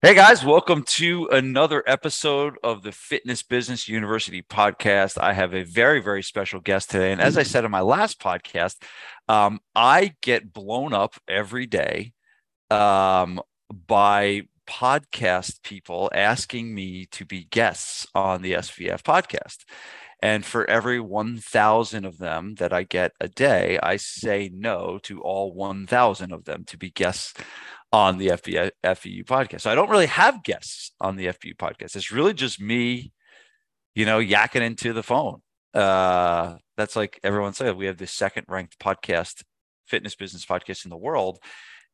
Hey guys, welcome to another episode of the Fitness Business University podcast. I have a very, very special guest today. And as I said in my last podcast, I get blown up every day by podcast people asking me to be guests on the SPF podcast. And for every 1,000 of them that I get a day, I say no to all 1,000 of them to be guests on the FBU podcast. So I don't really have guests on the FBU podcast. It's really just me, you know, yakking into the phone. That's like everyone said, we have the second ranked podcast, fitness business podcast in the world.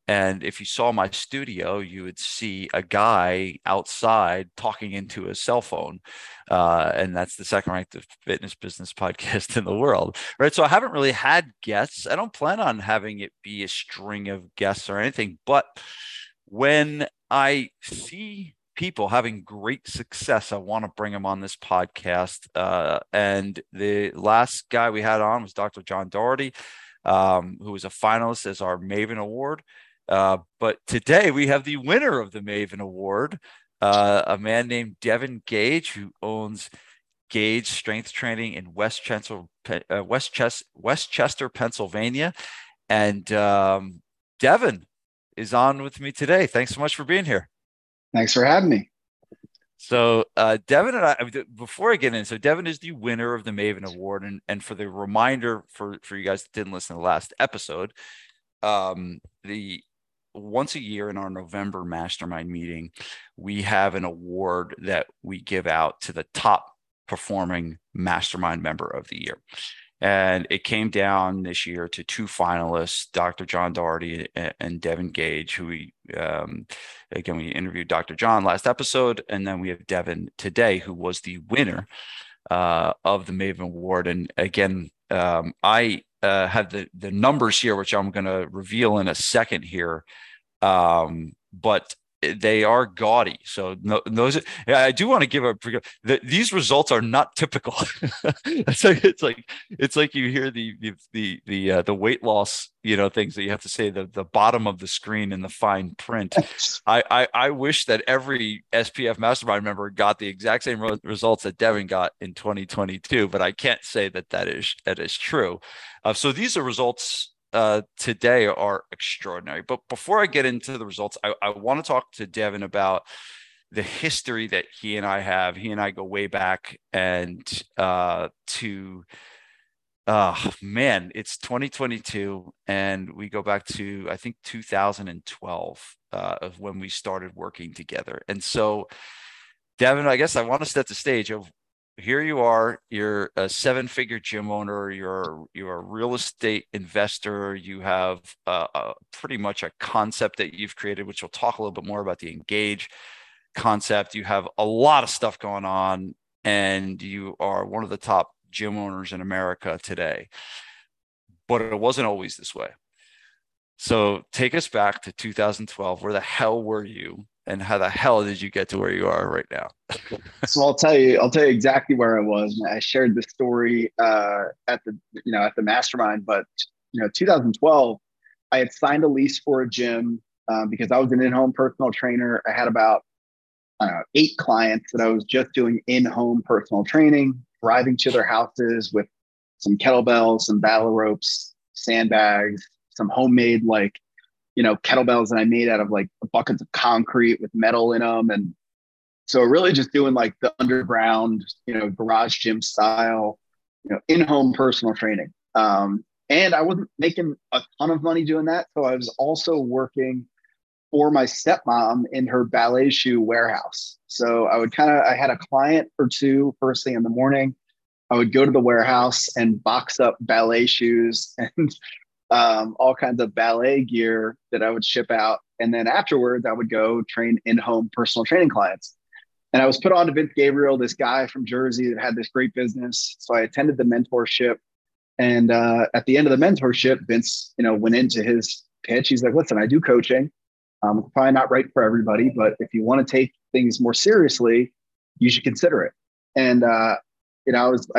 And if you saw my studio, you would see a guy outside talking into his cell phone. And that's the second ranked fitness business podcast in the world, right? So I haven't really had guests. I don't plan on having it be a string of guests or anything. But when I see people having great success, I want to bring them on this podcast. And the last guy we had on was Dr. John Doherty, who was a finalist as our Maven Award. But today we have the winner of the Maven Award, a man named Devin Gage, who owns Gage Strength Training in Westchester, Pennsylvania. And Devin is on with me today. Thanks so much for being here. Thanks for having me. So Devin and I, before I get in, so Devin is the winner of the Maven Award. And for the reminder for you guys that didn't listen to the last episode, once a year in our November mastermind meeting, we have an award that we give out to the top performing mastermind member of the year. And it came down this year to two finalists, Dr. John Doherty and Devin Gage, who we interviewed Dr. John last episode. And then we have Devin today, who was the winner of the Maven Award. And again, I have the numbers here, which I'm going to reveal in a second here, but they are gaudy. So those I do want to give these results are not typical. It's like you hear the weight loss, you know, things that you have to say the bottom of the screen in the fine print. I wish that every SPF mastermind member got the exact same results that Devin got in 2022, but I can't say that is true. So these are results today are extraordinary. But before I get into the results, I want to talk to Devin about the history that he and I have. He and I go way back, and it's 2022, and we go back to, I think, 2012 of when we started working together. And so, Devin, I guess I want to set the stage of, here you are, you're a seven-figure gym owner, you're a real estate investor, you have a pretty much a concept that you've created, which we'll talk a little bit more about the Engage concept. You have a lot of stuff going on, and you are one of the top gym owners in America today. But it wasn't always this way. So take us back to 2012. Where the hell were you? And how the hell did you get to where you are right now? So I'll tell you exactly where I was. I shared this story at the mastermind, but 2012, I had signed a lease for a gym because I was an in-home personal trainer. I had about 8 clients that I was just doing in-home personal training, driving to their houses with some kettlebells, some battle ropes, sandbags, some homemade kettlebells that I made out of buckets of concrete with metal in them. And so really just doing the underground, garage gym style, in-home personal training. And I wasn't making a ton of money doing that. So I was also working for my stepmom in her ballet shoe warehouse. So I had a client or two first thing in the morning. I would go to the warehouse and box up ballet shoes and all kinds of ballet gear that I would ship out. And then afterwards, I would go train in-home personal training clients. And I was put on to Vince Gabriel, this guy from Jersey that had this great business. So I attended the mentorship. And at the end of the mentorship, Vince, went into his pitch. He's like, listen, I do coaching. Probably not right for everybody, but if you want to take things more seriously, you should consider it. And I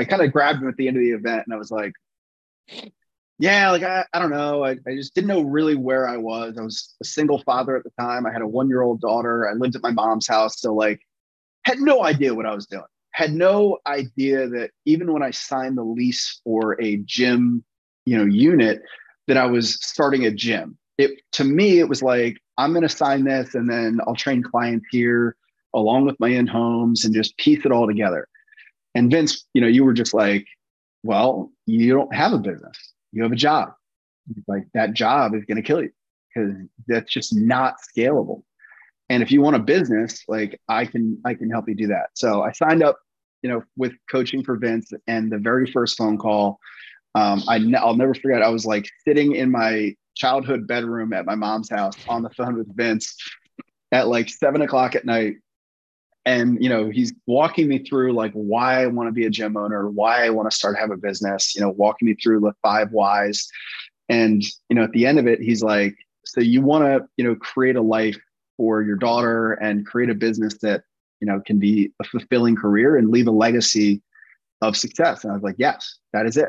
kind of grabbed him at the end of the event, and I was like, yeah, like, I don't know. I just didn't know really where I was. I was a single father at the time. I had a 1-year-old daughter. I lived at my mom's house. So like, had no idea what I was doing. Had no idea that even when I signed the lease for a gym, you know, unit, that I was starting a gym. It, to me, it was like, I'm going to sign this and then I'll train clients here along with my in-homes and just piece it all together. And Vince, you know, you were just like, well, you don't have a business. You have a job. Like, that job is going to kill you because that's just not scalable. And if you want a business, like, I can help you do that. So I signed up, you know, with coaching for Vince, and the very first phone call, I'll never forget. I was like sitting in my childhood bedroom at my mom's house on the phone with Vince at like 7 o'clock at night. And, you know, he's walking me through like why I want to be a gym owner, why I want to start, have a business, you know, walking me through the 5 whys. And, you know, at the end of it, he's like, so you want to, you know, create a life for your daughter and create a business that, you know, can be a fulfilling career and leave a legacy of success. And I was like, yes, that is it.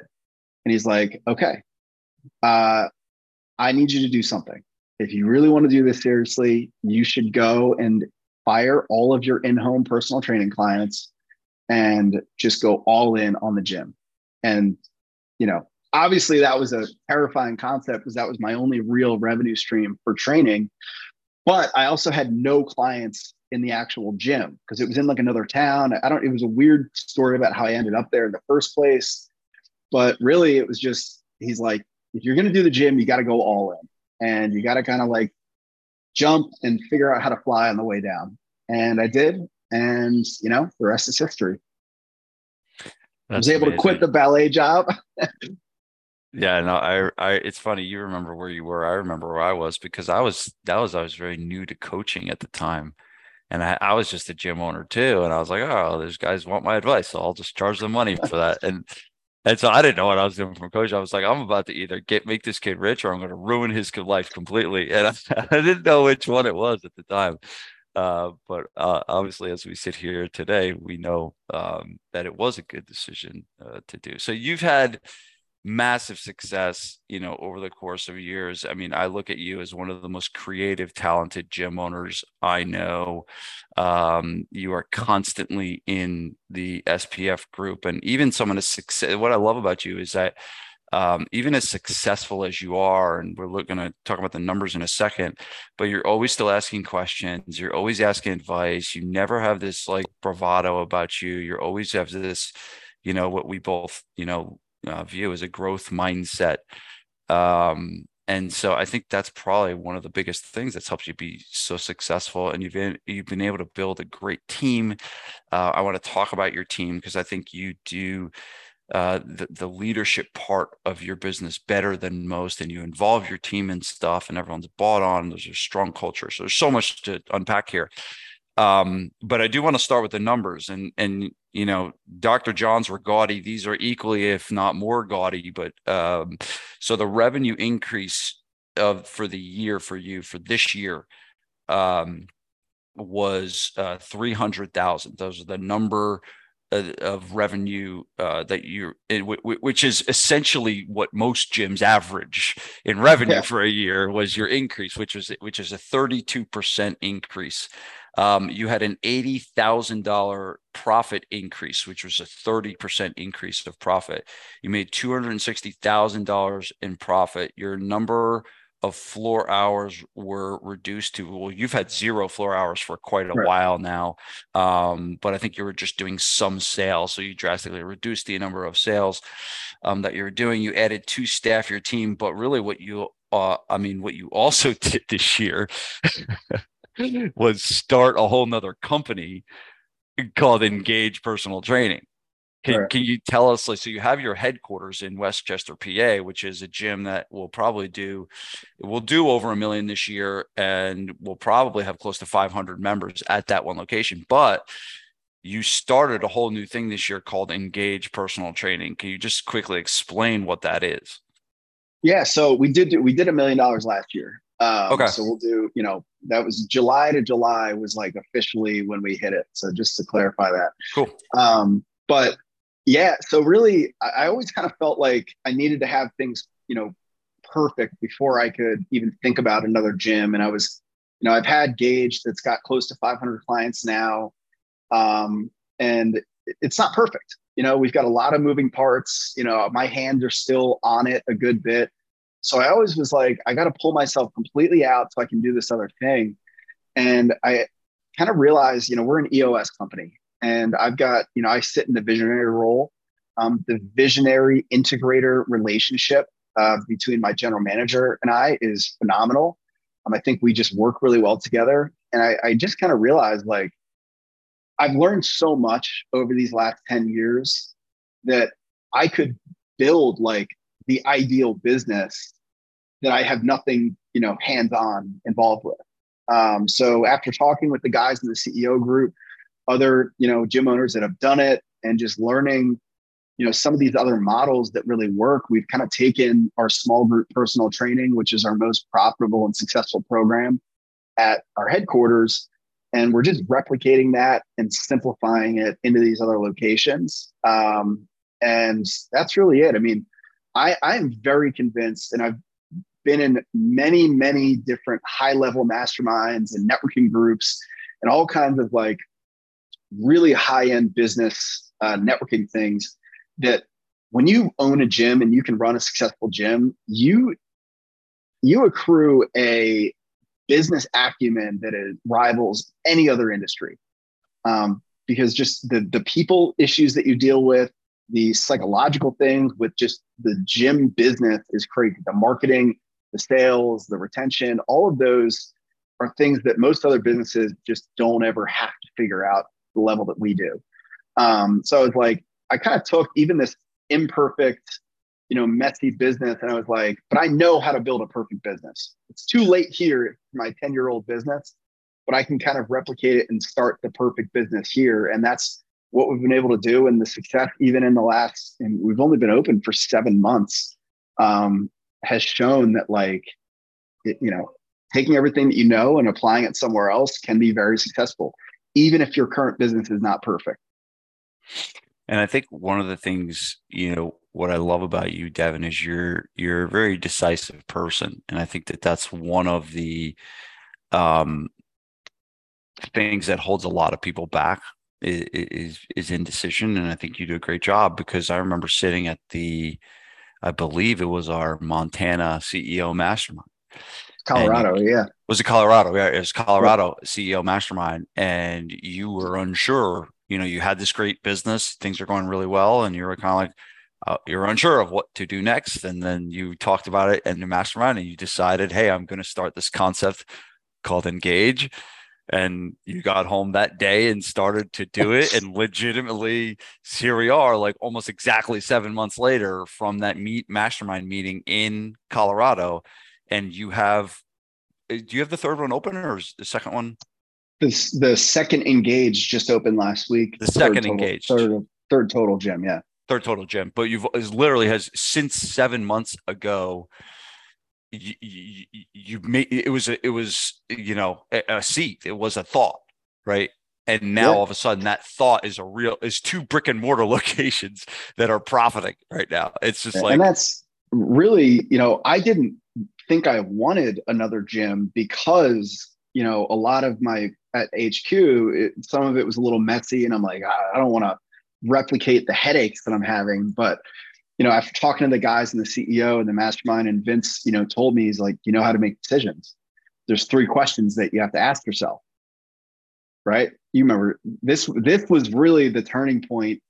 And he's like, okay, I need you to do something. If you really want to do this seriously, you should go and fire all of your in-home personal training clients and just go all in on the gym. And, you know, obviously that was a terrifying concept because that was my only real revenue stream for training. But I also had no clients in the actual gym because it was in like another town. It was a weird story about how I ended up there in the first place. But really, it was just, he's like, if you're going to do the gym, you got to go all in and you got to kind of like jump and figure out how to fly on the way down. And I did. And, you know, the rest is history. I was able to quit the ballet job. Yeah, no, I it's funny. You remember where you were. I remember where I was because I was very new to coaching at the time. And I was just a gym owner too. And I was like, oh, these guys want my advice. So I'll just charge them money for that. And so I didn't know what I was doing from coaching. I was like, I'm about to either make this kid rich or I'm going to ruin his life completely. And I didn't know which one it was at the time. But obviously, as we sit here today, we know that it was a good decision to do. So you've had massive success, you know, over the course of years. I mean, I look at you as one of the most creative, talented gym owners I know. You are constantly in the SPF group, and even someone as successful. What I love about you is that even as successful as you are, and we're going to talk about the numbers in a second, but you're always still asking questions. You're always asking advice. You never have this like bravado about you. You always have this, you know, what we both, you know, view as a growth mindset. And so I think that's probably one of the biggest things that's helped you be so successful. And you've been able to build a great team. I want to talk about your team because I think you do the leadership part of your business better than most, and you involve your team in stuff and everyone's bought on. There's a strong culture. So there's so much to unpack here. But I do want to start with the numbers and, you know, Dr. John's were gaudy. These are equally, if not more gaudy, but, so the revenue increase for the year for you, for this year, was, 300,000. Those are the number of revenue, that which is essentially what most gyms average in revenue for a year was your increase, which is a 32% increase. You had an $80,000 profit increase, which was a 30% increase of profit. You made $260,000 in profit. Your number of floor hours were reduced to, well, you've had 0 floor hours for quite a while now. But I think you were just doing some sales. So you drastically reduced the number of sales that you were doing. You added 2 staff, your team, but really what you also did this year was start a whole nother company called Engage Personal Training. Can you tell us, like, so you have your headquarters in Westchester, PA, which is a gym that will probably do over 1 million this year and will probably have close to 500 members at that one location. But you started a whole new thing this year called Engage Personal Training. Can you just quickly explain what that is? Yeah. So we did $1 million last year. Okay. So we'll do, you know, that was July to July was like officially when we hit it. So just to clarify that. Cool. But yeah, so really I always kind of felt like I needed to have things you know, perfect before I could even think about another gym. And I was, you know, I've had Gage that's got close to 500 clients now. And it's not perfect. You know, we've got a lot of moving parts. You know, my hands are still on it a good bit. So I always was like, I got to pull myself completely out so I can do this other thing. And I kind of realized, you know, we're an EOS company, and I've got, you know, I sit in the visionary role, the visionary integrator relationship between my general manager and I is phenomenal. I think we just work really well together. And I just kind of realized, like, I've learned so much over these last 10 years that I could build like the ideal business that I have nothing, you know, hands-on involved with. So after talking with the guys in the CEO group, other, you know, gym owners that have done it, and just learning, you know, some of these other models that really work, we've kind of taken our small group personal training, which is our most profitable and successful program at our headquarters, and we're just replicating that and simplifying it into these other locations. And that's really it. I mean, I'm very convinced, and I've been in many, many different high-level masterminds and networking groups and all kinds of like really high-end business networking things, that when you own a gym and you can run a successful gym, you accrue a business acumen that it rivals any other industry, because just the people issues that you deal with, the psychological things with just the gym business is crazy. The marketing, the sales, the retention, all of those are things that most other businesses just don't ever have to figure out the level that we do. So it's like, I kind of took even this imperfect, you know, messy business, and I was like, but I know how to build a perfect business. It's too late here for my 10-year-old business, but I can kind of replicate it and start the perfect business here. And that's what we've been able to do, and the success, even in the last, and we've only been open for 7 months, has shown that, like, it, you know, taking everything that you know and applying it somewhere else can be very successful, even if your current business is not perfect. And I think one of the things, you know, what I love about you, Devin, is you're a very decisive person. And I think that that's one of the things that holds a lot of people back is indecision. And I think you do a great job, because I remember sitting at the, I believe it was our Montana CEO mastermind. Colorado, yeah. Was it Colorado? Yeah, it was Colorado CEO mastermind. And you were unsure. You know, you had this great business, things are going really well, and you were kind of like, you're unsure of what to do next. And then you talked about it in the mastermind, and you decided, hey, I'm going to start this concept called Engage. And you got home that day and started to do it. And legitimately, here we are, like almost exactly 7 months later from that mastermind meeting in Colorado. And you have, do you have the third one open, or is the second one? The second Engage just opened last week. The second Engage. Third total gym, yeah. Third total gym. But you've literally has since 7 months ago, you made, it was, you know, a seed. It was a thought, right? And now all of a sudden that thought is is two brick and mortar locations that are profiting right now. It's just like, and that's really, you know, I didn't think I wanted another gym, because, you know, a lot of my, at HQ, some of it was a little messy, and I'm like, I don't want to replicate the headaches that I'm having. But, you know, after talking to the guys and the CEO and the mastermind, and Vince, you know, told me, he's like, you know how to make decisions. There's three questions that you have to ask yourself, right? You remember this was really the turning point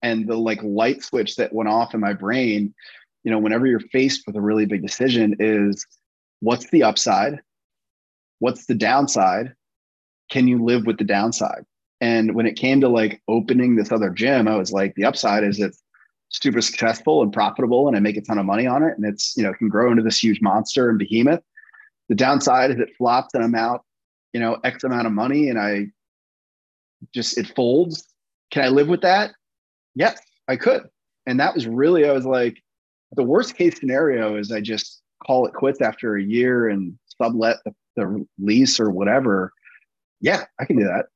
and the like light switch that went off in my brain. You know, whenever you're faced with a really big decision, is what's the upside? What's the downside? Can you live with the downside? And when it came to like opening this other gym, I was like, the upside is it's super successful and profitable, and I make a ton of money on it, and it's, you know, can grow into this huge monster and behemoth. The downside is it flops and I'm out, you know, X amount of money, and I just, it folds. Can I live with that? Yes, I could. And that was really, I was like, the worst case scenario is I just call it quits after a year and sublet the lease or whatever. Yeah, I can do that.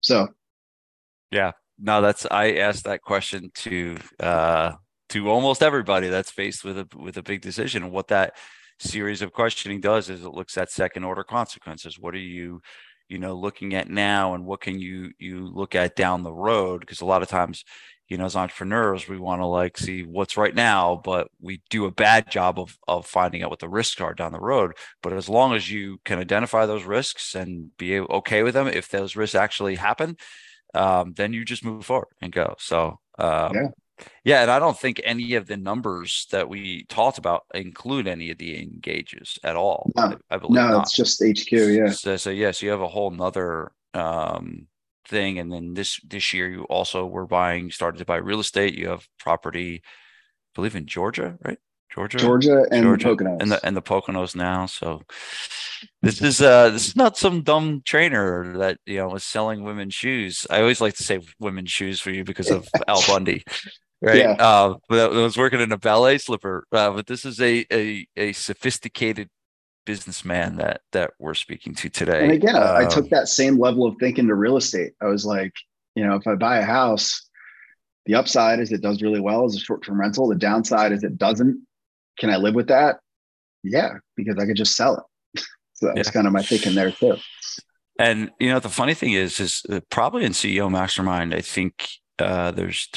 So, yeah, no, that's, I asked that question to to almost everybody that's faced with a big decision. And what that series of questioning does is it looks at second order consequences. What are you, you know, looking at now, and what can you look at down the road? Because a lot of times, you know, as entrepreneurs, we want to like see what's right now, but we do a bad job of finding out what the risks are down the road. But as long as you can identify those risks and be okay with them, if those risks actually happen, then you just move forward and go. So, yeah, and I don't think any of the numbers that we talked about include any of the engages at all. No, I believe no, not. It's just HQ. Yeah. So yeah, so you have a whole nother, thing. And then this year you also were started to buy real estate. You have property, I believe, in Georgia, right? Georgia. Poconos. And the Poconos now. So this is not some dumb trainer that, you know, is selling women's shoes. I always like to say women's shoes for you because of Al Bundy, right? Yeah. But I was working in a ballet slipper, but this is a sophisticated businessman that we're speaking to today. And again, I took that same level of thinking to real estate. I was like, you know, if I buy a house, the upside is it does really well as a short-term rental. The downside is it doesn't. Can I live with that? Yeah, because I could just sell it. So that's kind of my thinking there too. And you know, the funny thing is probably in CEO Mastermind, I think there's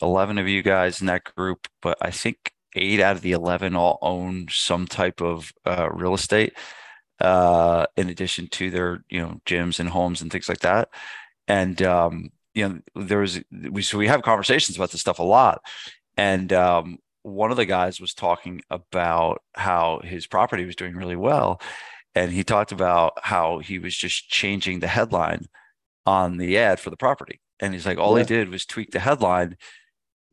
11 of you guys in that group, but I think 8 out of the 11 all own some type of real estate, in addition to their, you know, gyms and homes and things like that. And you know, we have conversations about this stuff a lot. And one of the guys was talking about how his property was doing really well, and he talked about how he was just changing the headline on the ad for the property. And he's like, all he did was tweak the headline.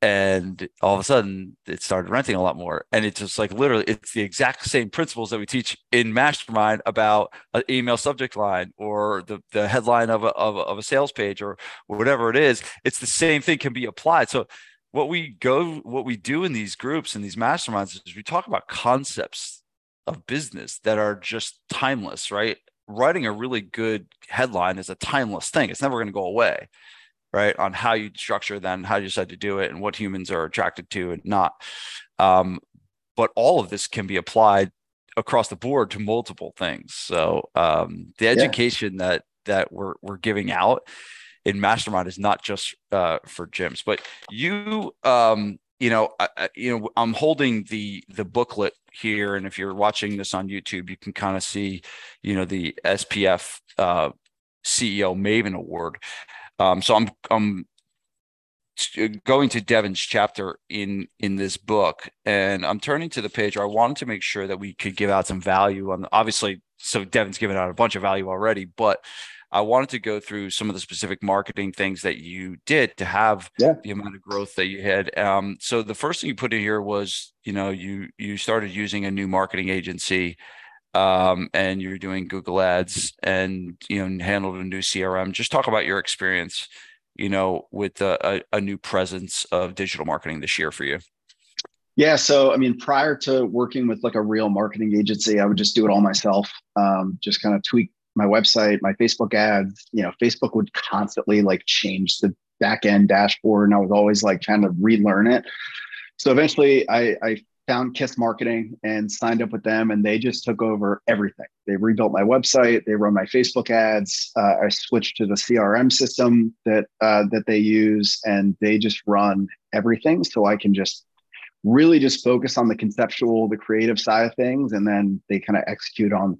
And all of a sudden it started renting a lot more. And it's just like, literally, it's the exact same principles that we teach in Mastermind about an email subject line or the headline of a sales page or whatever it is. It's the same thing can be applied. So what we do in these groups and these masterminds is we talk about concepts of business that are just timeless, right? Writing a really good headline is a timeless thing. It's never going to go away. Right, on how you structure then, how you decide to do it, and what humans are attracted to and not. But all of this can be applied across the board to multiple things. So the education that we're giving out in Mastermind is not just for gyms, but you know, I'm holding the booklet here, and if you're watching this on YouTube, you can kind of see, you know, the SPF CEO Maven Award. So I'm going to Devin's chapter in this book, and I'm turning to the page where I wanted to make sure that we could give out some value on obviously. So Devin's given out a bunch of value already, but I wanted to go through some of the specific marketing things that you did to have the amount of growth that you had. So the first thing you put in here was, you know, you started using a new marketing agency. And you're doing Google Ads, and you know, handled a new CRM. Just talk about your experience, you know, with a new presence of digital marketing this year for you. Yeah, so I mean, prior to working with like a real marketing agency, I would just do it all myself. Just kind of tweak my website, my Facebook ads. You know, Facebook would constantly like change the back end dashboard, and I was always like trying to relearn it. So eventually, I found Kiss Marketing and signed up with them, and they just took over everything. They rebuilt my website. They run my Facebook ads. I switched to the CRM system that they use, and they just run everything. So I can just really just focus on the conceptual, the creative side of things. And then they kind of execute on,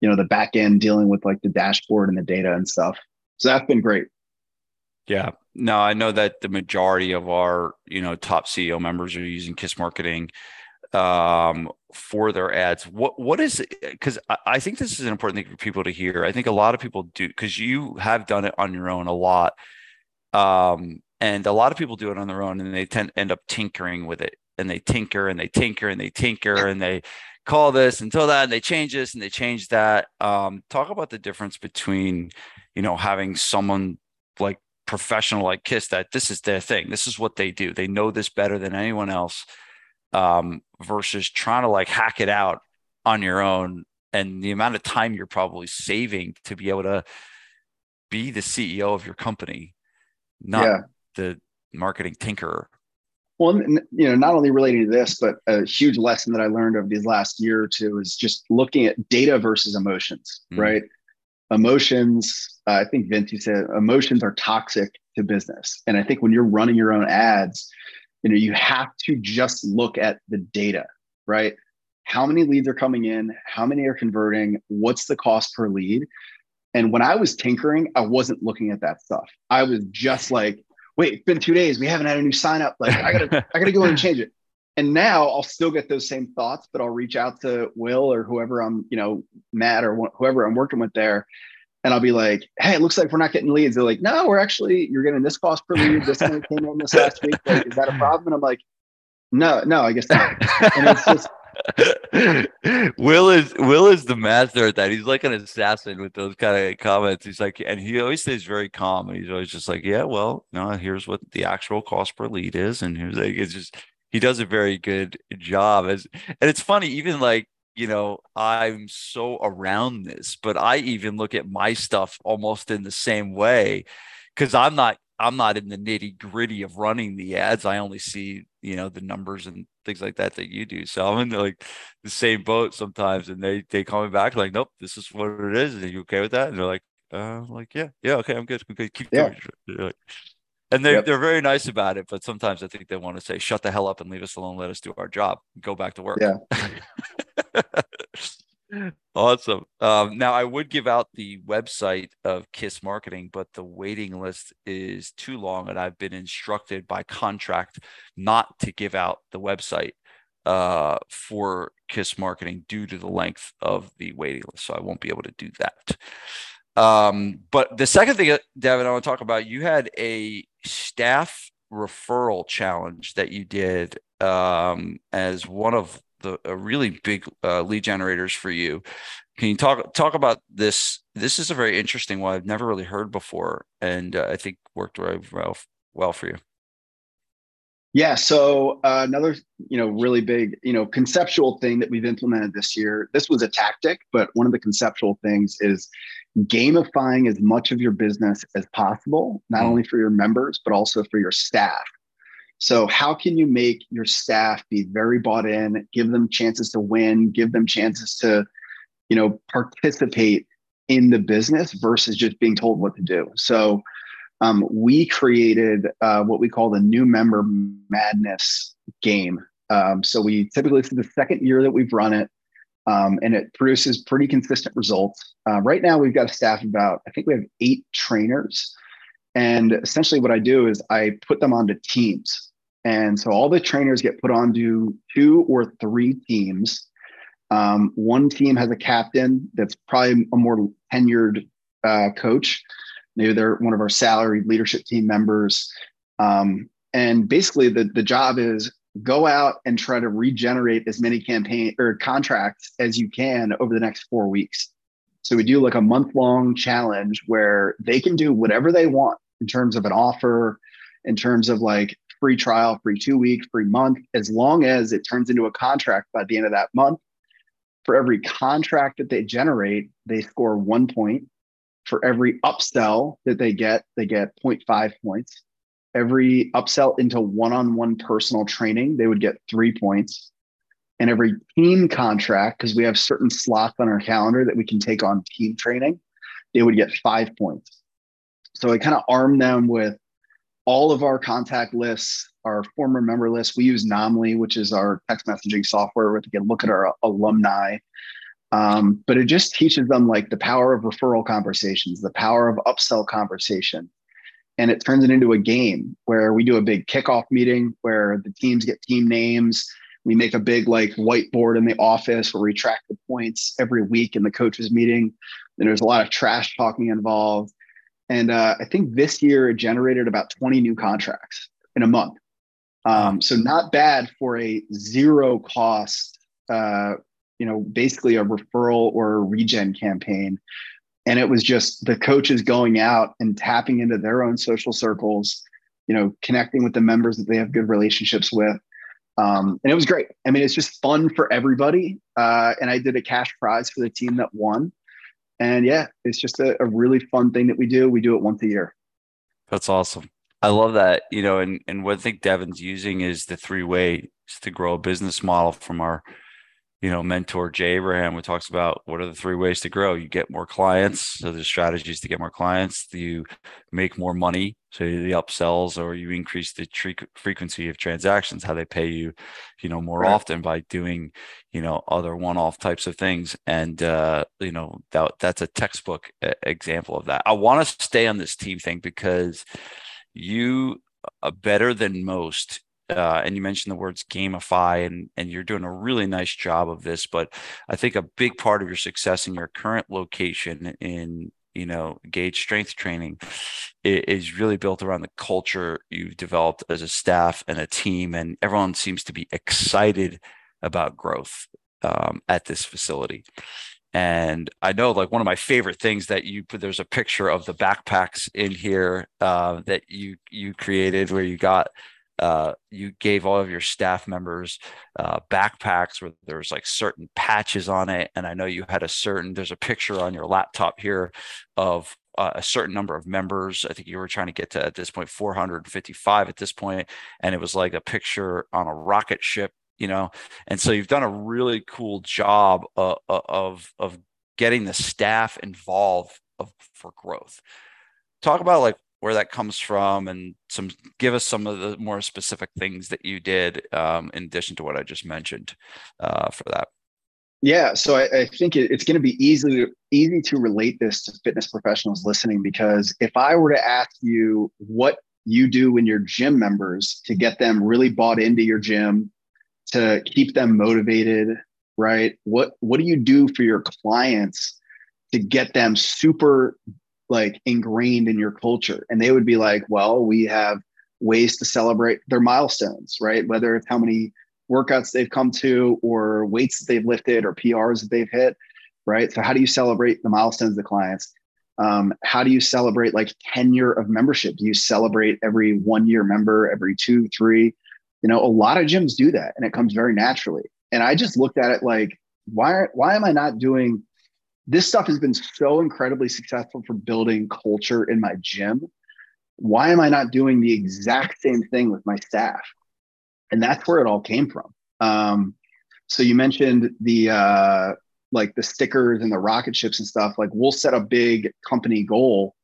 you know, the back end, dealing with like the dashboard and the data and stuff. So that's been great. Yeah. No, I know that the majority of our, you know, top CEO members are using Kiss Marketing for their ads. What is it? Because I think this is an important thing for people to hear. I think a lot of people do, because you have done it on your own a lot. And a lot of people do it on their own, and they end up tinkering with it. And they tinker and they tinker and they tinker and they call this until that, and they change this and they change that. Talk about the difference between, you know, having someone like professional like Kiss, that this is their thing, this is what they do, they know this better than anyone else, versus trying to like hack it out on your own, and the amount of time you're probably saving to be able to be the CEO of your company, not the marketing tinkerer. Well, you know, not only relating to this, but a huge lesson that I learned over these last year or two is just looking at data versus emotions, right? Emotions, I think Vince, you said emotions are toxic to business. And I think when you're running your own ads, you know, you have to just look at the data, right? How many leads are coming in? How many are converting? What's the cost per lead? And when I was tinkering, I wasn't looking at that stuff. I was just like, wait, it's been 2 days. We haven't had a new sign up. Like I gotta go in and change it. And now I'll still get those same thoughts, but I'll reach out to Will or whoever I'm, you know, Matt or whoever I'm working with there. And I'll be like, hey, it looks like we're not getting leads. They're like, no, we're actually, you're getting this cost per lead. This one came in this last week. Like, is that a problem? And I'm like, no, I guess not. And it's just, Will is the master at that. He's like an assassin with those kind of comments. He's like, and he always stays very calm. And he's always just like, yeah, well, no, here's what the actual cost per lead is, and here's like, it's just, he does a very good job. And it's funny, even like, you know, I'm so around this, but I even look at my stuff almost in the same way, because I'm not in the nitty gritty of running the ads. I only see, you know, the numbers and things like that you do. So I'm in the, like the same boat sometimes, and they call me back like, nope, this is what it is. Are you okay with that? And they're like, yeah, okay, I'm good. Okay, keep doing it. Like, and they're very nice about it, but sometimes I think they want to say, shut the hell up and leave us alone. Let us do our job. Go back to work. Yeah. Awesome. Now I would give out the website of Kiss Marketing, but the waiting list is too long, and I've been instructed by contract not to give out the website for Kiss Marketing due to the length of the waiting list. So I won't be able to do that. But the second thing, Devin, I want to talk about, you had a staff referral challenge that you did as one of a really big lead generators for you. Can you talk about this? This is a very interesting one I've never really heard before, and I think worked very well for you. Yeah. So another, you know, really big, you know, conceptual thing that we've implemented this year. This was a tactic, but one of the conceptual things is gamifying as much of your business as possible, not only for your members, but also for your staff. So how can you make your staff be very bought in, give them chances to win, give them chances to, you know, participate in the business versus just being told what to do? So we created what we call the New Member Madness game. So we typically, this is the second year that we've run it, and it produces pretty consistent results. Right now, we've got a staff of about, I think we have 8 trainers. And essentially what I do is I put them onto teams. And so all the trainers get put onto 2 or 3 teams. One team has a captain that's probably a more tenured coach. Maybe they're one of our salaried leadership team members. And basically the job is go out and try to regenerate as many campaign or contracts as you can over the next 4 weeks. So we do like a month-long challenge where they can do whatever they want in terms of an offer, in terms of like free trial, free 2 week, free month, as long as it turns into a contract by the end of that month. For every contract that they generate, they score 1 point. For every upsell that they get 0.5 points. Every upsell into one-on-one personal training, they would get 3 points. And every team contract, because we have certain slots on our calendar that we can take on team training, they would get 5 points. So I kind of arm them with all of our contact lists, our former member lists. We use Nomly, which is our text messaging software where we can look at our alumni. But it just teaches them like the power of referral conversations, the power of upsell conversation. And it turns it into a game where we do a big kickoff meeting where the teams get team names. We make a big like whiteboard in the office where we track the points every week in the coaches meeting. And there's a lot of trash talking involved. And I think this year it generated about 20 new contracts in a month. So not bad for a zero cost, you know, basically a referral or a regen campaign. And it was just the coaches going out and tapping into their own social circles, you know, connecting with the members that they have good relationships with. And it was great. I mean, it's just fun for everybody. And I did a cash prize for the team that won. And yeah, it's just a really fun thing that we do. We do it once a year. That's awesome. I love that, you know, and what I think Devin's using is the three ways to grow a business model from our, you know, mentor, Jay Abraham, who talks about what are the three ways to grow. You get more clients. So there's strategies to get more clients. You make more money. So the upsells, or you increase the frequency of transactions, how they pay you, you know, more often by doing, you know, other one-off types of things. And, you know, that's a textbook example of that. I want to stay on this team thing because you are better than most. And you mentioned the words gamify, and you're doing a really nice job of this. But I think a big part of your success in your current location in, you know, Gage Strength Training is really built around the culture you've developed as a staff and a team. And everyone seems to be excited about growth at this facility. And I know, like, one of my favorite things that you put, there's a picture of the backpacks in here that you created, where you got, you gave all of your staff members backpacks where there's like certain patches on it. And I know you had there's a picture on your laptop here of a certain number of members. I think you were trying to get to, at this point, 455 at this point. And it was like a picture on a rocket ship, you know? And so you've done a really cool job of getting the staff involved for growth. Talk about, like, where that comes from, and give us some of the more specific things that you did in addition to what I just mentioned for that. Yeah. So I think it's going to be easy to relate this to fitness professionals listening, because if I were to ask you what you do when your gym members to get them really bought into your gym, to keep them motivated, right? What do you do for your clients to get them super, like, ingrained in your culture? And they would be like, well, we have ways to celebrate their milestones, right? Whether it's how many workouts they've come to, or weights that they've lifted, or PRs that they've hit, right? So how do you celebrate the milestones of the clients? How do you celebrate, like, tenure of membership? Do you celebrate every 1 year member, every 2, 3? You know, a lot of gyms do that, and it comes very naturally. And I just looked at it like, why am I not doing this stuff? Has been so incredibly successful for building culture in my gym. Why am I not doing the exact same thing with my staff? And that's where it all came from. So you mentioned the, like, the stickers and the rocket ships and stuff. Like, we'll set a big company goal,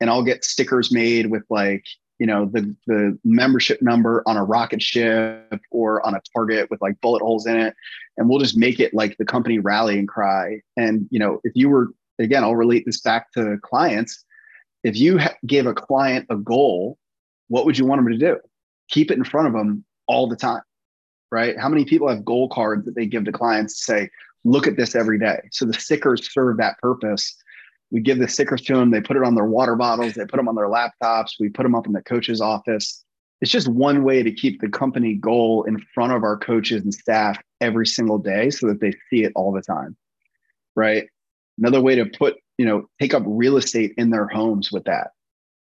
and I'll get stickers made with, like, you know, the membership number on a rocket ship or on a target with, like, bullet holes in it. And we'll just make it like the company rallying cry. And, you know, if you were, again, I'll relate this back to clients. If you gave a client a goal, what would you want them to do? Keep it in front of them all the time, right? How many people have goal cards that they give to clients to say, look at this every day? So the stickers serve that purpose. We give the stickers to them. They put it on their water bottles. They put them on their laptops. We put them up in the coach's office. It's just one way to keep the company goal in front of our coaches and staff every single day, so that they see it all the time, right? Another way to put, you know, take up real estate in their homes with that.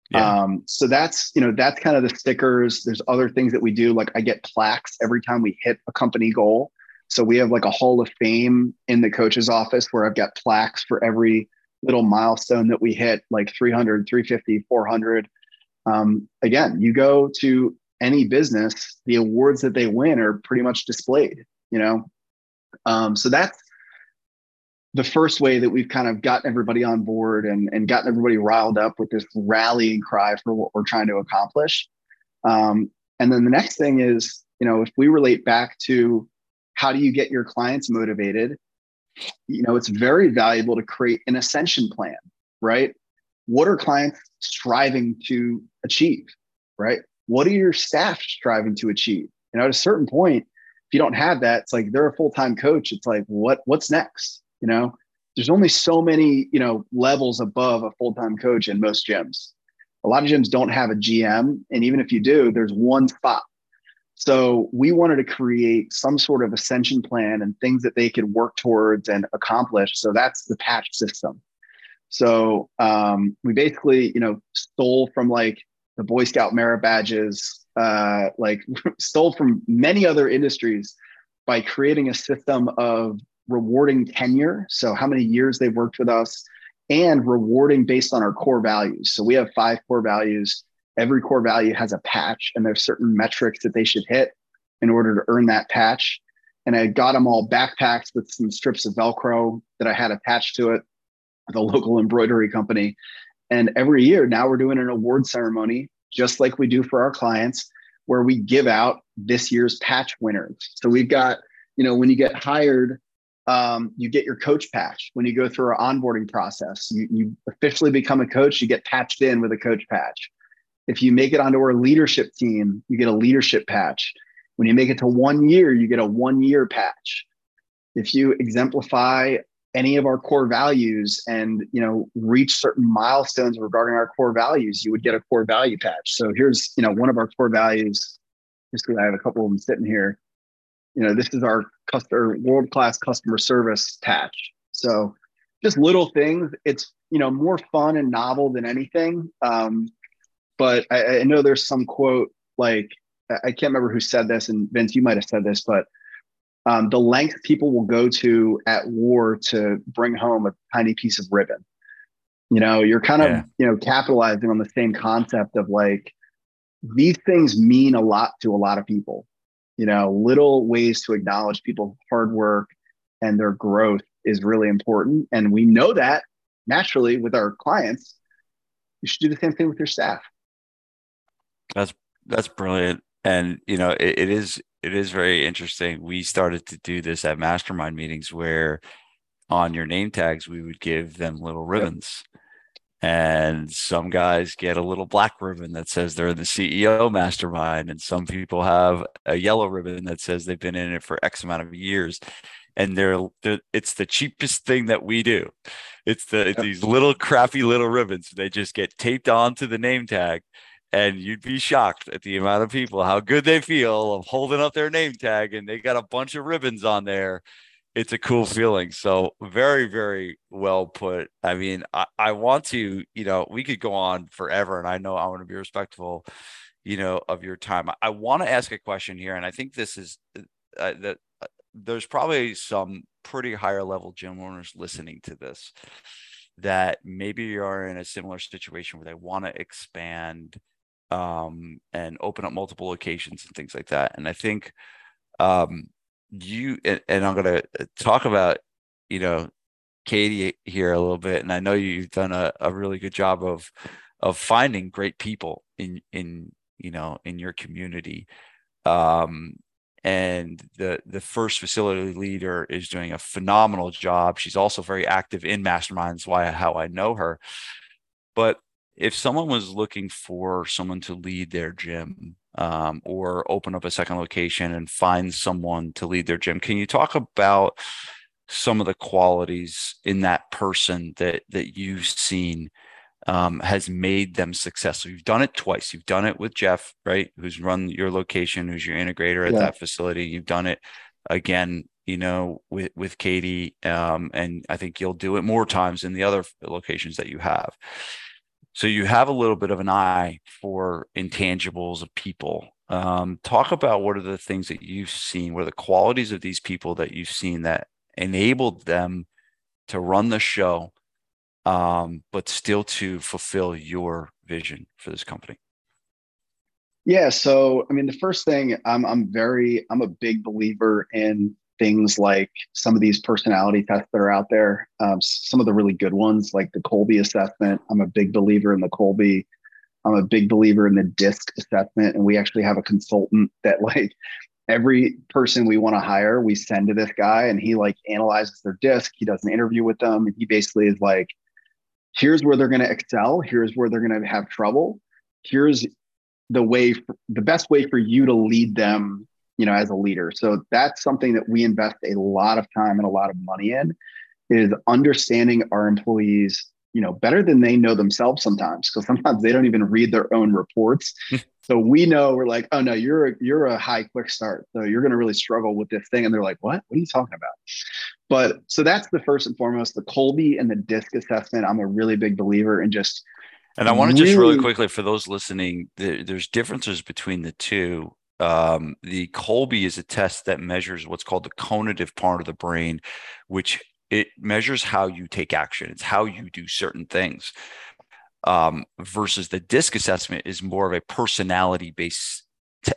Yeah. So that's, you know, that's kind of the stickers. There's other things that we do. Like, I get plaques every time we hit a company goal. So we have, like, a Hall of Fame in the coach's office where I've got plaques for every little milestone that we hit, like 300, 350, 400. Again, you go to any business, the awards that they win are pretty much displayed, you know? So that's the first way that we've kind of gotten everybody on board and gotten everybody riled up with this rallying cry for what we're trying to accomplish. And then the next thing is, you know, if we relate back to how do you get your clients motivated, you know, it's very valuable to create an ascension plan, right? What are clients striving to achieve, right? What are your staff striving to achieve? You know, at a certain point, if you don't have that, it's like they're a full-time coach. It's like, what's next? You know, there's only so many, you know, levels above a full-time coach in most gyms. A lot of gyms don't have a GM. And even if you do, there's one spot. So we wanted to create some sort of ascension plan and things that they could work towards and accomplish. So that's the patch system. So we basically, you know, stole from, like, the Boy Scout merit badges, like stole from many other industries by creating a system of rewarding tenure. So how many years they've worked with us, and rewarding based on our core values. So we have 5 core values. Every core value has a patch, and there's certain metrics that they should hit in order to earn that patch. And I got them all backpacks with some strips of Velcro that I had attached to it with a local embroidery company. And every year now we're doing an award ceremony, just like we do for our clients, where we give out this year's patch winners. So we've got, you know, when you get hired, you get your coach patch. When you go through our onboarding process, you officially become a coach, you get patched in with a coach patch. If you make it onto our leadership team, you get a leadership patch. When you make it to 1 year, you get a 1 year patch. If you exemplify any of our core values and, you know, reach certain milestones regarding our core values, you would get a core value patch. So here's, you know, one of our core values, just because I have a couple of them sitting here. You know, this is our world-class customer service patch. So just little things. It's, you know, more fun and novel than anything. But I know there's some quote, like, I can't remember who said this, and Vince, you might have said this, but the length people will go to at war to bring home a tiny piece of ribbon. You know, you're kind of, you know, capitalizing on the same concept of like, these things mean a lot to a lot of people. You know, little ways to acknowledge people's hard work and their growth is really important. And we know that naturally with our clients. You should do the same thing with your staff. That's brilliant. And, you know, it is very interesting. We started to do this at mastermind meetings where on your name tags, we would give them little ribbons. Yep. And some guys get a little black ribbon that says they're in the CEO mastermind. And some people have a yellow ribbon that says they've been in it for X amount of years. And it's the cheapest thing that we do. It's these little crappy little ribbons. They just get taped onto the name tag. And you'd be shocked at the amount of people, how good they feel of holding up their name tag, and they got a bunch of ribbons on there. It's a cool feeling. So very, very well put. I mean, I want to, you know, we could go on forever, and I know I want to be respectful, you know, of your time. I want to ask a question here. And I think this is that there's probably some pretty higher level gym owners listening to this that maybe you're in a similar situation where they want to expand and open up multiple locations and things like that. And I think you and I'm going to talk about, you know, Katie here a little bit. And I know you've done a really good job of finding great people in, you know, in your community. And the first facility leader is doing a phenomenal job. She's also very active in masterminds, how I know her. But if someone was looking for someone to lead their gym or open up a second location and find someone to lead their gym, can you talk about some of the qualities in that person that you've seen has made them successful? You've done it twice. You've done it with Jeff, right? Who's run your location, who's your integrator at that facility. You've done it again, you know, with Katie. And I think you'll do it more times in the other locations that you have. So you have a little bit of an eye for intangibles of people. Talk about what are the things that you've seen, what are the qualities of these people that you've seen that enabled them to run the show, but still to fulfill your vision for this company? Yeah. So, I mean, the first thing, I'm a big believer in things like some of these personality tests that are out there, some of the really good ones, like the Kolbe assessment. I'm a big believer in the Kolbe. I'm a big believer in the DISC assessment. And we actually have a consultant that, like, every person we want to hire, we send to this guy, and he, like, analyzes their DISC. He does an interview with them. And he basically is like, here's where they're going to excel. Here's where they're going to have trouble. Here's the best way for you to lead them, you know, as a leader. So that's something that we invest a lot of time and a lot of money in, is understanding our employees, you know, better than they know themselves sometimes, because sometimes they don't even read their own reports. So we know, we're like, oh no, you're a high quick start. So you're going to really struggle with this thing. And they're like, what are you talking about? But so that's the first and foremost, the Kolbe and the DISC assessment. I'm a really big believer in just, and I want to just really quickly, for those listening, there's differences between the two. The Kolbe is a test that measures what's called the conative part of the brain, which it measures how you take action. It's how you do certain things. versus the DISC assessment is more of a personality-based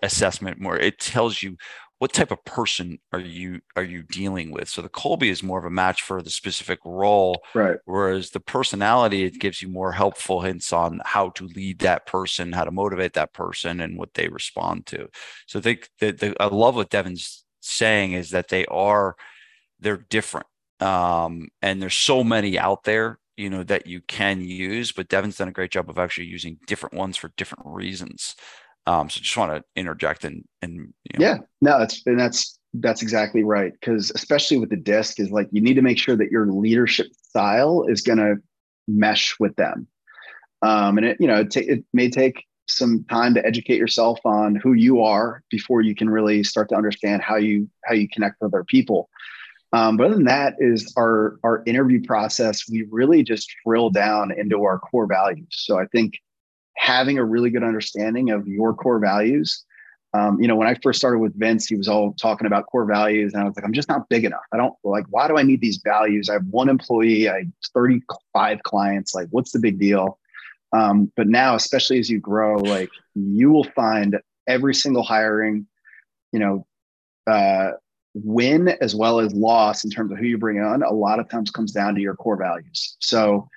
assessment. More, it tells you what type of person are you dealing with. So the Kolbe is more of a match for the specific role, right? Whereas the personality, it gives you more helpful hints on how to lead that person, how to motivate that person, and what they respond to. So I think that I love what Devin's saying is that they're different. And there's so many out there, you know, that you can use, but Devin's done a great job of actually using different ones for different reasons. So just want to interject and you know. Yeah, no, that's exactly right. Because especially with the DISC is like, you need to make sure that your leadership style is going to mesh with them. And it, you know, it may take some time to educate yourself on who you are before you can really start to understand how you connect with other people. But other than that is our interview process. We really just drill down into our core values. So I think having a really good understanding of your core values. You know, when I first started with Vince, he was all talking about core values. And I was like, I'm just not big enough. I don't like, why do I need these values? I have one employee, I have 35 clients. Like, what's the big deal? But now, especially as you grow, like you will find every single hiring, you know, win as well as loss in terms of who you bring on, a lot of times comes down to your core values. So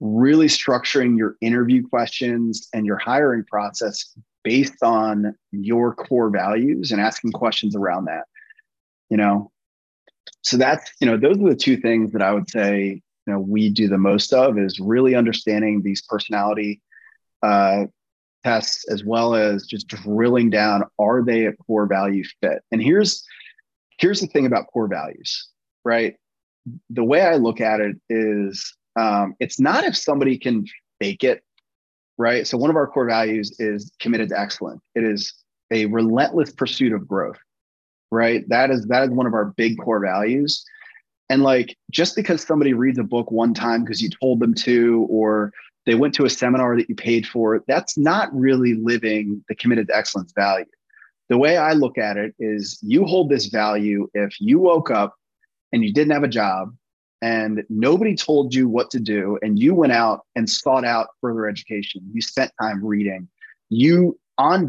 really structuring your interview questions and your hiring process based on your core values and asking questions around that, you know? So that's, you know, those are the two things that I would say, you know, we do the most of is really understanding these personality tests, as well as just drilling down, are they a core value fit? And here's the thing about core values, right? The way I look at it is it's not if somebody can fake it, right? So one of our core values is committed to excellence. It is a relentless pursuit of growth, right? That is one of our big core values. And like, just because somebody reads a book one time because you told them to, or they went to a seminar that you paid for, that's not really living the committed to excellence value. The way I look at it is you hold this value if you woke up and you didn't have a job and nobody told you what to do and you went out and sought out further education, you spent time reading, you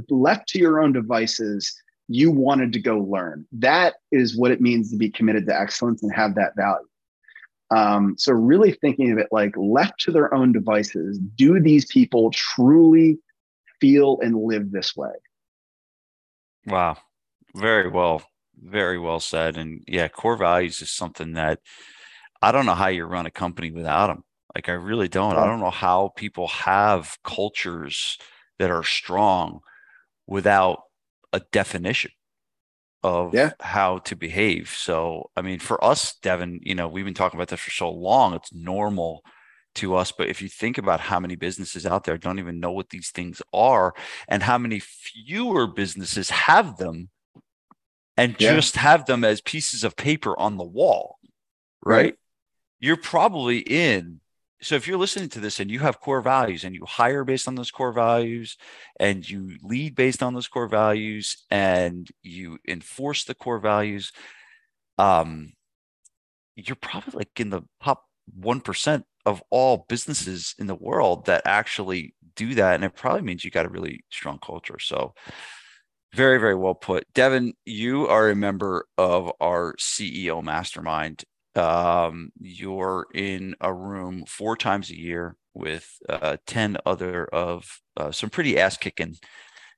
left to your own devices, you wanted to go learn. That is what it means to be committed to excellence and have that value. So really thinking of it like left to their own devices, do these people truly feel and live this way? Wow. Very well said. And yeah, core values is something that I don't know how you run a company without them. Like I really don't. I don't know how people have cultures that are strong without a definition of how to behave. So, I mean, for us, Devin, you know, we've been talking about this for so long. It's normal to us. But if you think about how many businesses out there don't even know what these things are and how many fewer businesses have them and just have them as pieces of paper on the wall, right? You're probably in. So if you're listening to this and you have core values and you hire based on those core values and you lead based on those core values and you enforce the core values, you're probably like in the top 1% of all businesses in the world that actually do that. And it probably means you got a really strong culture. So very, very well put. Devin, you are a member of our CEO mastermind. You're in a room 4 times a year with 10 other of some pretty ass-kicking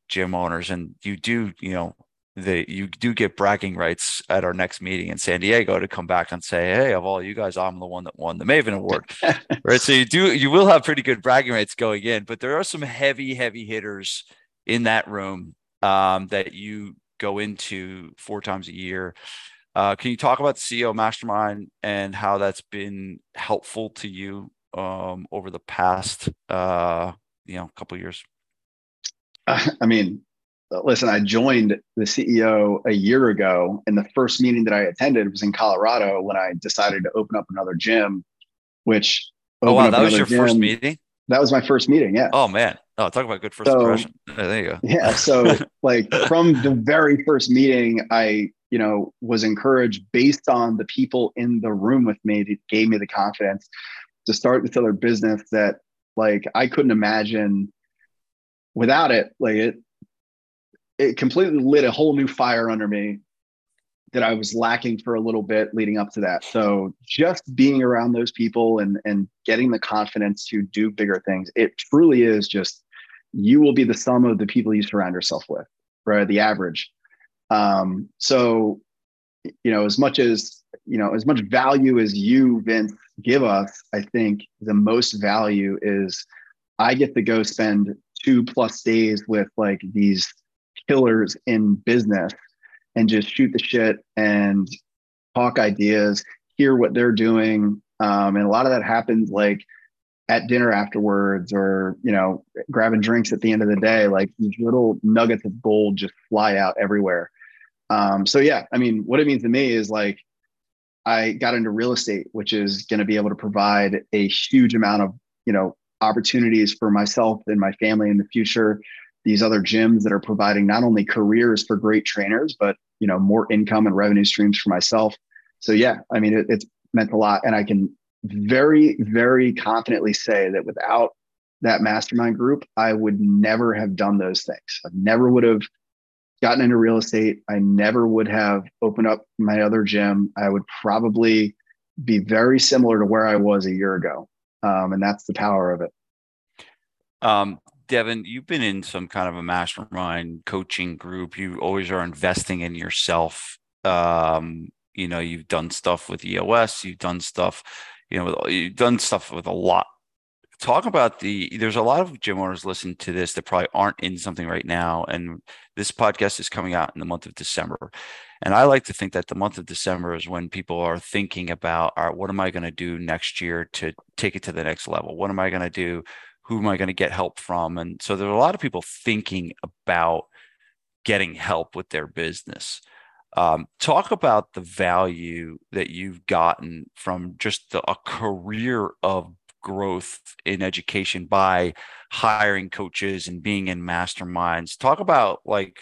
gym owners. And you do, you know, you do get bragging rights at our next meeting in San Diego to come back and say, hey, of all you guys, I'm the one that won the Maven Award, right? So you will have pretty good bragging rights going in, but there are some heavy hitters in that room that you go into 4 times a year. Can you talk about the CEO Mastermind and how that's been helpful to you over the past, couple of years? I mean, listen, I joined the CEO a year ago, and the first meeting that I attended was in Colorado when I decided to open up another gym, which... Oh, wow, that was your first meeting? That was my first meeting, yeah. Oh, man. Oh, talk about good first impression. Yeah, there you go. Yeah, so like from the very first meeting, I... you know, was encouraged based on the people in the room with me that gave me the confidence to start this other business that Like, I couldn't imagine without it. Like, it completely lit a whole new fire under me that I was lacking for a little bit leading up to that. So just being around those people and getting the confidence to do bigger things, it truly is just, you will be the sum of the people you surround yourself with, right? The average. So, you know, as much value as you, Vince, give us, I think the most value is I get to go spend 2+ days with like these killers in business and just shoot the shit and talk ideas, hear what they're doing. And a lot of that happens like at dinner afterwards, or, you know, grabbing drinks at the end of the day. Like, these little nuggets of gold just fly out everywhere. So yeah, I mean, what it means to me is like, I got into real estate, which is going to be able to provide a huge amount of, you know, opportunities for myself and my family in the future. These other gyms that are providing not only careers for great trainers, but, you know, more income and revenue streams for myself. So yeah, I mean, it's meant a lot. And I can very, very confidently say that without that mastermind group, I would never have done those things. I never would have gotten into real estate. I never would have opened up my other gym. I would probably be very similar to where I was a year ago. And that's the power of it. Devin, you've been in some kind of a mastermind coaching group. You always are investing in yourself. You know, you've done stuff with EOS. You've done stuff with a lot. Talk about there's a lot of gym owners listening to this that probably aren't in something right now. And this podcast is coming out in the month of December. And I like to think that the month of December is when people are thinking about, all right, what am I going to do next year to take it to the next level? What am I going to do? Who am I going to get help from? And so there are a lot of people thinking about getting help with their business. Talk about the value that you've gotten from just a career of growth in education by hiring coaches and being in masterminds. Talk about like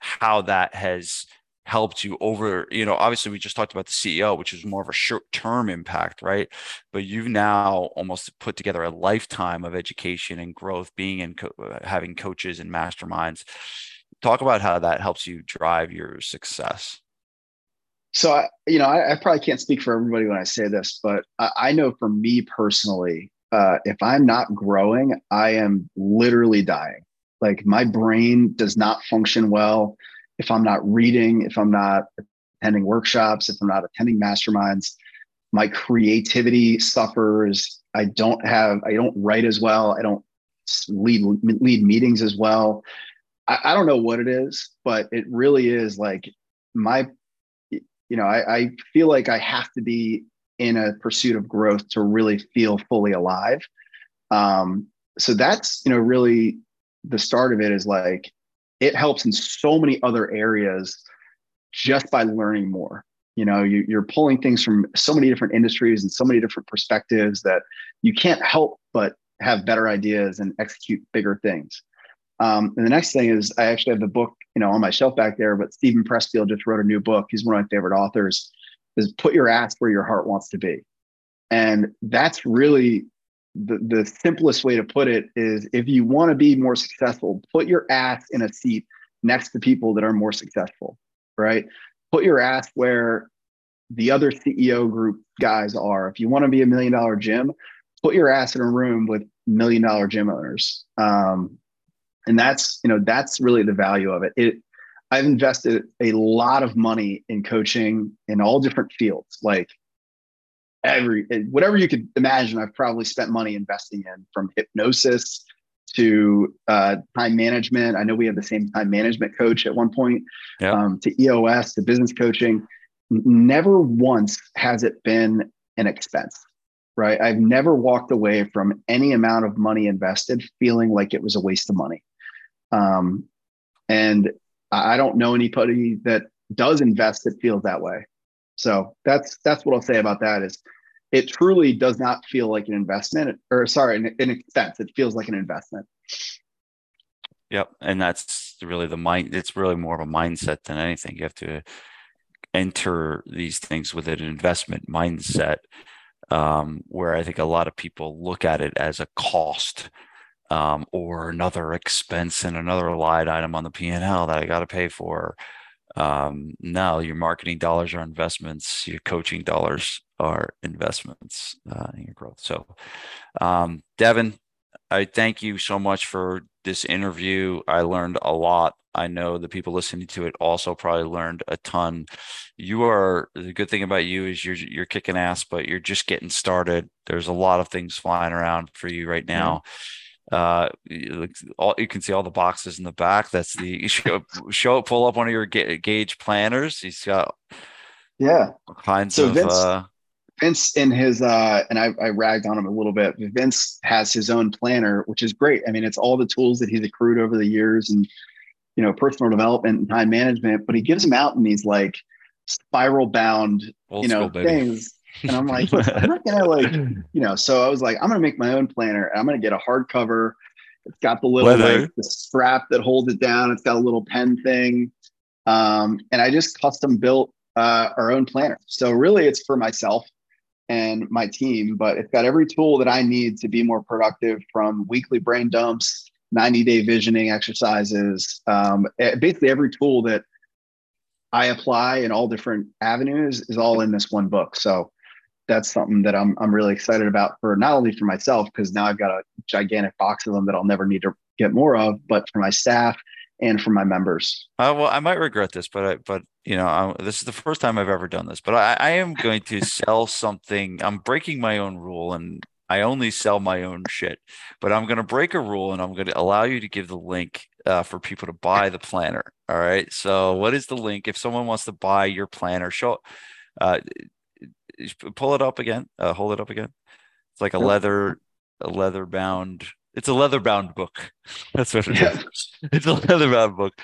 how that has helped you over, you know, obviously we just talked about the CEO, which is more of a short-term impact, right? But you've now almost put together a lifetime of education and growth, being in having coaches and masterminds. Talk about how that helps you drive your success. So, I probably can't speak for everybody when I say this, but I know for me personally, if I'm not growing, I am literally dying. Like, my brain does not function well. If I'm not reading, if I'm not attending workshops, if I'm not attending masterminds, my creativity suffers. I don't write as well. I don't lead meetings as well. I don't know what it is, but it really is like I feel like I have to be in a pursuit of growth to really feel fully alive. So that's, really the start of it is like, it helps in so many other areas just by learning more. You're pulling things from so many different industries and so many different perspectives that you can't help but have better ideas and execute bigger things. And the next thing is, I actually have the book, on my shelf back there, but Stephen Pressfield just wrote a new book. He's one of my favorite authors. Is Put Your Ass Where Your Heart Wants to Be. And that's really the simplest way to put it is, if you want to be more successful, put your ass in a seat next to people that are more successful, right? Put your ass where the other CEO group guys are. If you want to be $1 million gym, put your ass in a room with $1 million gym owners. And that's, that's really the value of it. I've invested a lot of money in coaching in all different fields. Like, whatever you could imagine, I've probably spent money investing in, from hypnosis to time management. I know we have the same time management coach at one point, yeah. To EOS, to business coaching. Never once has it been an expense, right? I've never walked away from any amount of money invested feeling like it was a waste of money. And I don't know anybody that does invest that feels that way. So that's what I'll say about that is, it truly does not feel like an investment, or sorry, an expense. It feels like an investment. Yep. And that's really the mind. It's really more of a mindset than anything. You have to enter these things with an investment mindset. where I think a lot of people look at it as a cost or another expense and another line item on the P&L that I got to pay for. No, your marketing dollars are investments. Your coaching dollars are investments in your growth. So, Devin, I thank you so much for this interview. I learned a lot. I know the people listening to it also probably learned a ton. You are, the good thing about you is you're kicking ass, but you're just getting started. There's a lot of things flying around for you right now. You can see all the boxes in the back. That's the show. Pull up one of your Gage planners. He's got kinds of. Vince in his and I ragged on him a little bit. Vince has his own planner, which is great. I mean, it's all the tools that he's accrued over the years, and you know, personal development and time management. But he gives them out in these like spiral bound, old school, things. And I'm like, I'm not gonna So I was like, I'm gonna make my own planner, and I'm gonna get a hardcover. It's got the little the strap that holds it down. It's got a little pen thing, and I just custom built our own planner. So really, it's for myself and my team, but it's got every tool that I need to be more productive, from weekly brain dumps, 90-day visioning exercises, basically every tool that I apply in all different avenues is all in this one book. So that's something that I'm really excited about, for not only for myself, because now I've got a gigantic box of them that I'll never need to get more of, but for my staff and for my members. Well, I might regret this, but this is the first time I've ever done this, but I am going to sell something. I'm breaking my own rule, and I only sell my own shit, but I'm going to break a rule, and I'm going to allow you to give the link for people to buy the planner. All right. So what is the link? If someone wants to buy your planner, pull it up again, hold it up again. It's like a leather bound book. That's what it is. It's a leather bound book.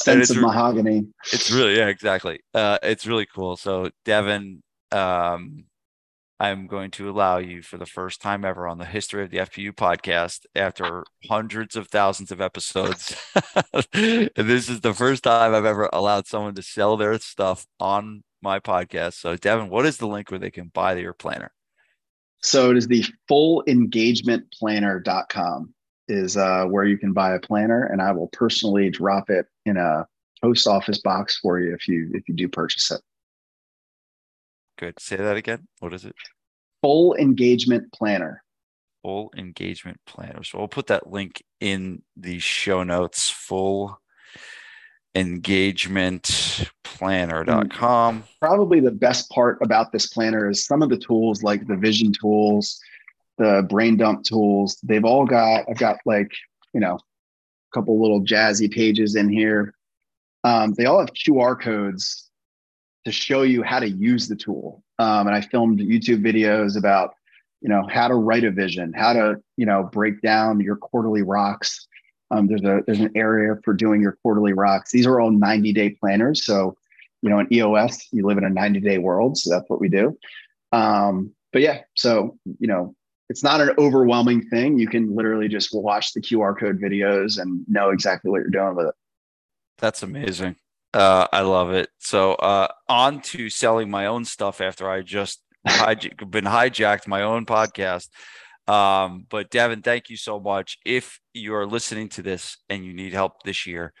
Sense of mahogany. It's really, exactly. It's really cool. So Devin, I'm going to allow you, for the first time ever on the history of the FPU podcast, after hundreds of thousands of episodes, this is the first time I've ever allowed someone to sell their stuff on my podcast. So Devin, what is the link where they can buy your planner? So it is the fullengagementplanner.com is where you can buy a planner, and I will personally drop it in a post office box for you if you do purchase it. Good. Say that again. What is it? Full Engagement Planner. Full Engagement Planner. So we'll put that link in the show notes, fullengagementplanner.com. Probably the best part about this planner is some of the tools, like the vision tools, the brain dump tools, they've all got, I've got a couple little jazzy pages in here. They all have QR codes to show you how to use the tool. And I filmed YouTube videos about, how to write a vision, how to, break down your quarterly rocks. There's an area for doing your quarterly rocks. These are all 90-day planners. So, in EOS, you live in a 90-day world. So that's what we do. So it's not an overwhelming thing. You can literally just watch the QR code videos and know exactly what you're doing with it. That's amazing. I love it. So on to selling my own stuff after I just been hijacked my own podcast. But Devin, thank you so much. If you are listening to this and you need help this year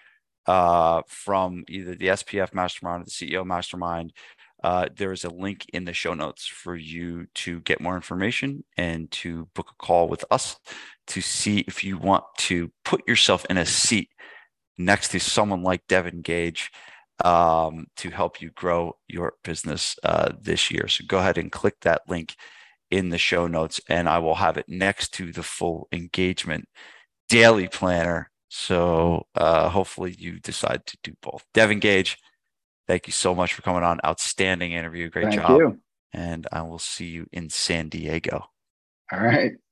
from either the SPF Mastermind or the CEO Mastermind, there is a link in the show notes for you to get more information and to book a call with us to see if you want to put yourself in a seat next to someone like Devin Gage to help you grow your business this year. So go ahead and click that link in the show notes, and I will have it next to the Full Engagement Daily Planner. So hopefully you decide to do both. Devin Gage, thank you so much for coming on. Outstanding interview. Great job. Thank you. And I will see you in San Diego. All right.